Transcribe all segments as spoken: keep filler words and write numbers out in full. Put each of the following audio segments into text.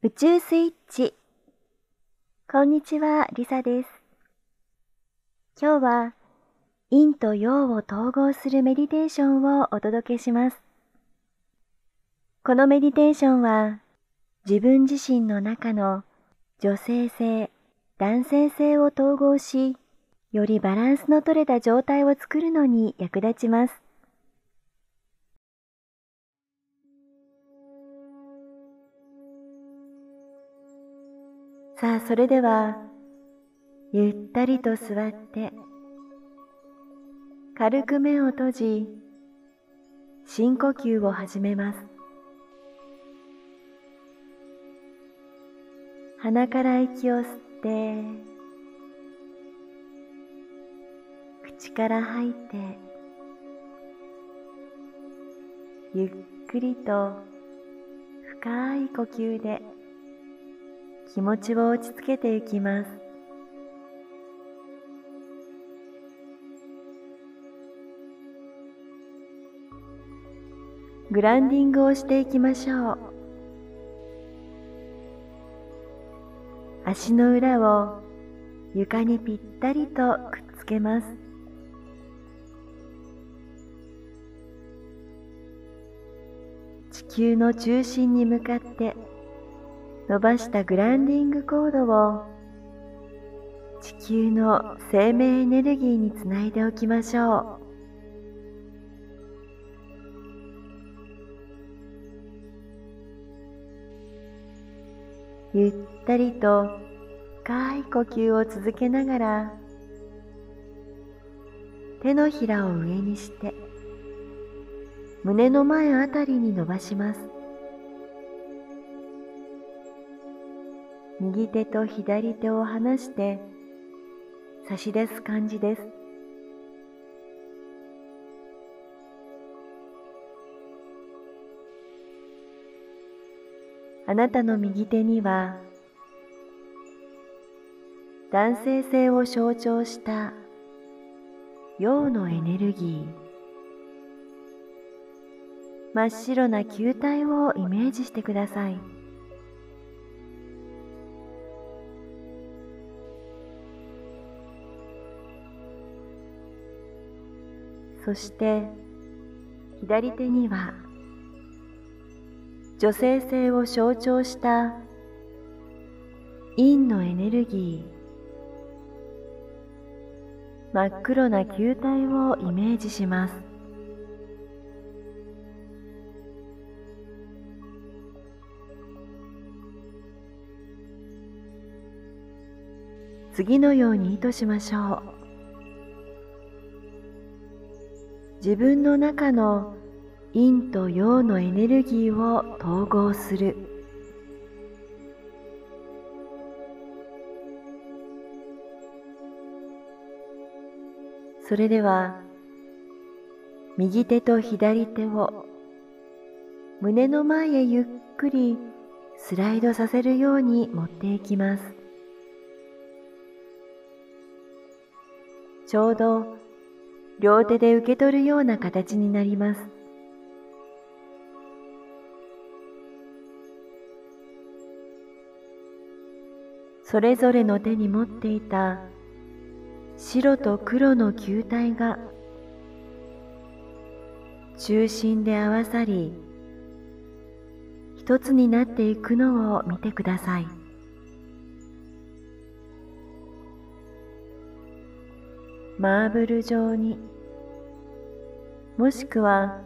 宇宙スイッチ。こんにちは、リサです。今日は陰と陽を統合するメディテーションをお届けします。このメディテーションは自分自身の中の女性性、男性性を統合し、よりバランスの取れた状態を作るのに役立ちます。さあ、それではゆったりと座って軽く目を閉じ、深呼吸を始めます。鼻から息を吸って、口から吐いて、ゆっくりと深い呼吸で気持ちを落ち着けていきます。グランディングをしていきましょう。足の裏を床にぴったりとくっつけます。地球の中心に向かって伸ばしたグランディングコードを地球の生命エネルギーにつないでおきましょう。ゆったりと深い呼吸を続けながら、手のひらを上にして胸の前あたりに伸ばします。右手と左手を離して差し出す感じです。あなたの右手には男性性を象徴した陽のエネルギー、真っ白な球体をイメージしてください。そして左手には女性性を象徴した陰のエネルギー、真っ黒な球体をイメージします。次のように意図しましょう。自分の中の陰と陽のエネルギーを統合する。それでは右手と左手を胸の前へゆっくりスライドさせるように持っていきます。ちょうど両手で受け取るような形になります。それぞれの手に持っていた白と黒の球体が中心で合わさり、一つになっていくのを見てください。マーブル状に、もしくは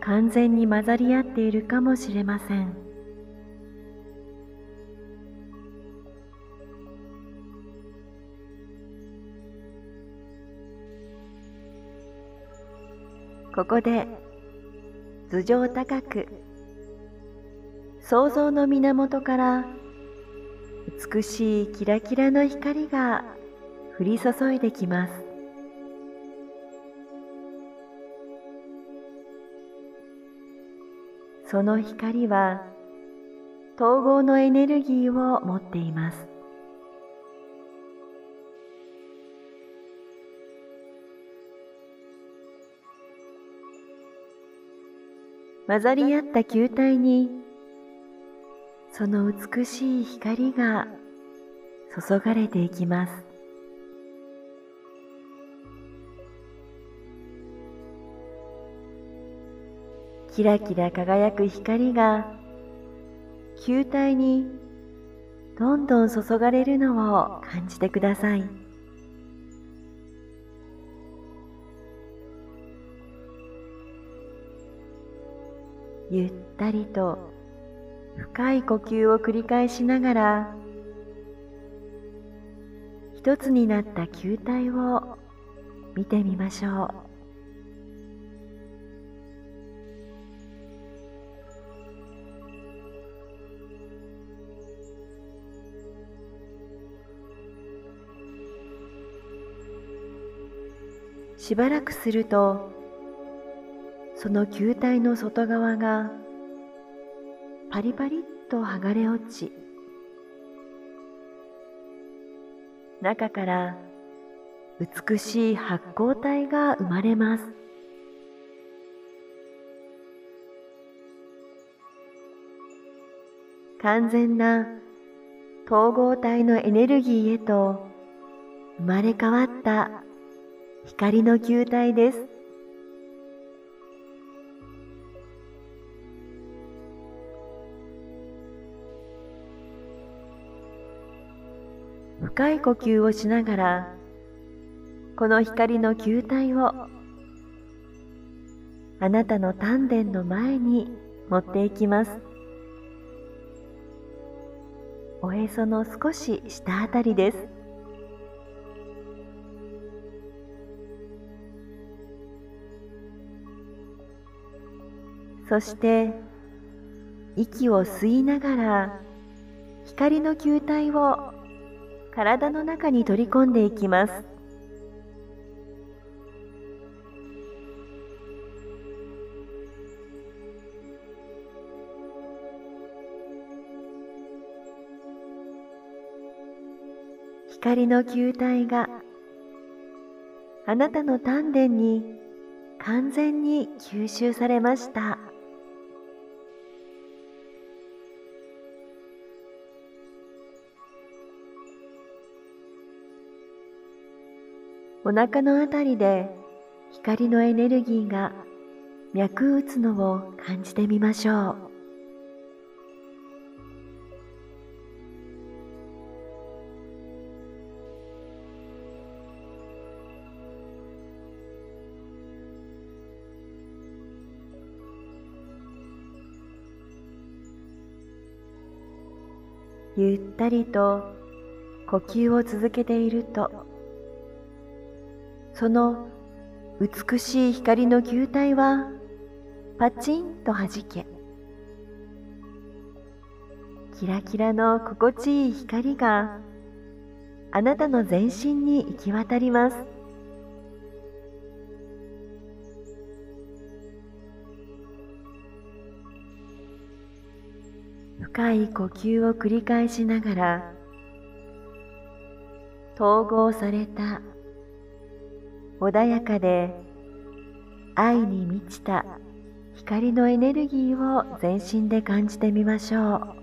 完全に混ざり合っているかもしれません。ここで頭上高く、創造の源から美しいキラキラの光が降り注いできます。その光は統合のエネルギーを持っています。混ざり合った球体にその美しい光が注がれていきます。キラキラ輝く光が球体にどんどん注がれるのを感じてください。ゆったりと深い呼吸を繰り返しながら、一つになった球体を見てみましょう。しばらくすると、その球体の外側がパリパリっと剥がれ落ち、中から美しい発光体が生まれます。完全な統合体のエネルギーへと生まれ変わった光の球体です。深い呼吸をしながら、この光の球体をあなたの丹田の前に持っていきます。おへその少し下あたりです。そして息を吸いながら、光の球体を体の中に取り込んでいきます。光の球体があなたの丹田に完全に吸収されました。お腹のあたりで光のエネルギーが脈打つのを感じてみましょう。ゆったりと呼吸を続けていると、その美しい光の球体はパチンと弾け、キラキラの心地いい光があなたの全身に行き渡ります。深い呼吸を繰り返しながら、統合された穏やかで愛に満ちた光のエネルギーを全身で感じてみましょう。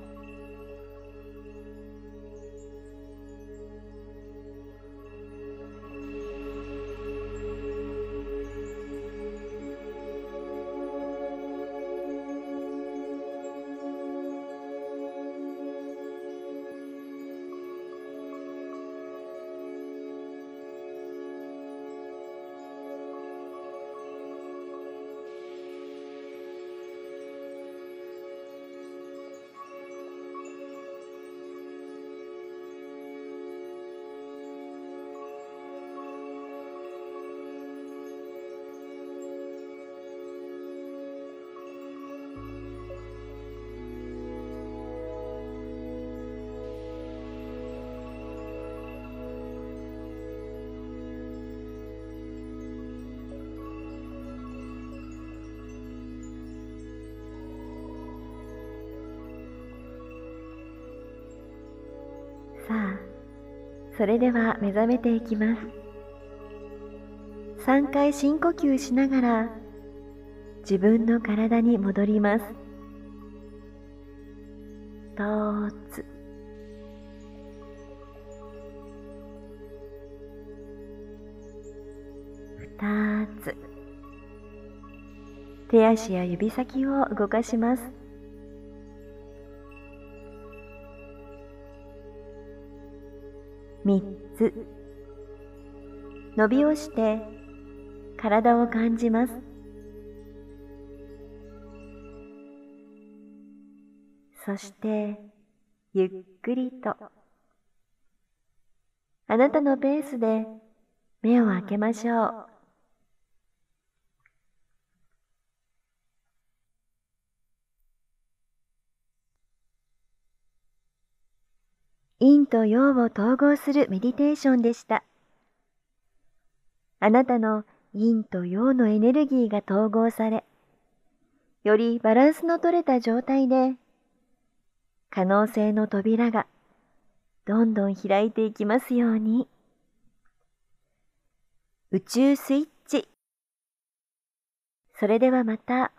それでは目覚めていきます。さんかい深呼吸しながら自分の体に戻ります。つ、二つ、手足や指先を動かします。三つ、伸びをして体を感じます。そしてゆっくりとあなたのペースで目を開けましょう。陰と陽を統合するメディテーションでした。あなたの陰と陽のエネルギーが統合され、よりバランスの取れた状態で、可能性の扉がどんどん開いていきますように。宇宙スイッチ。それではまた。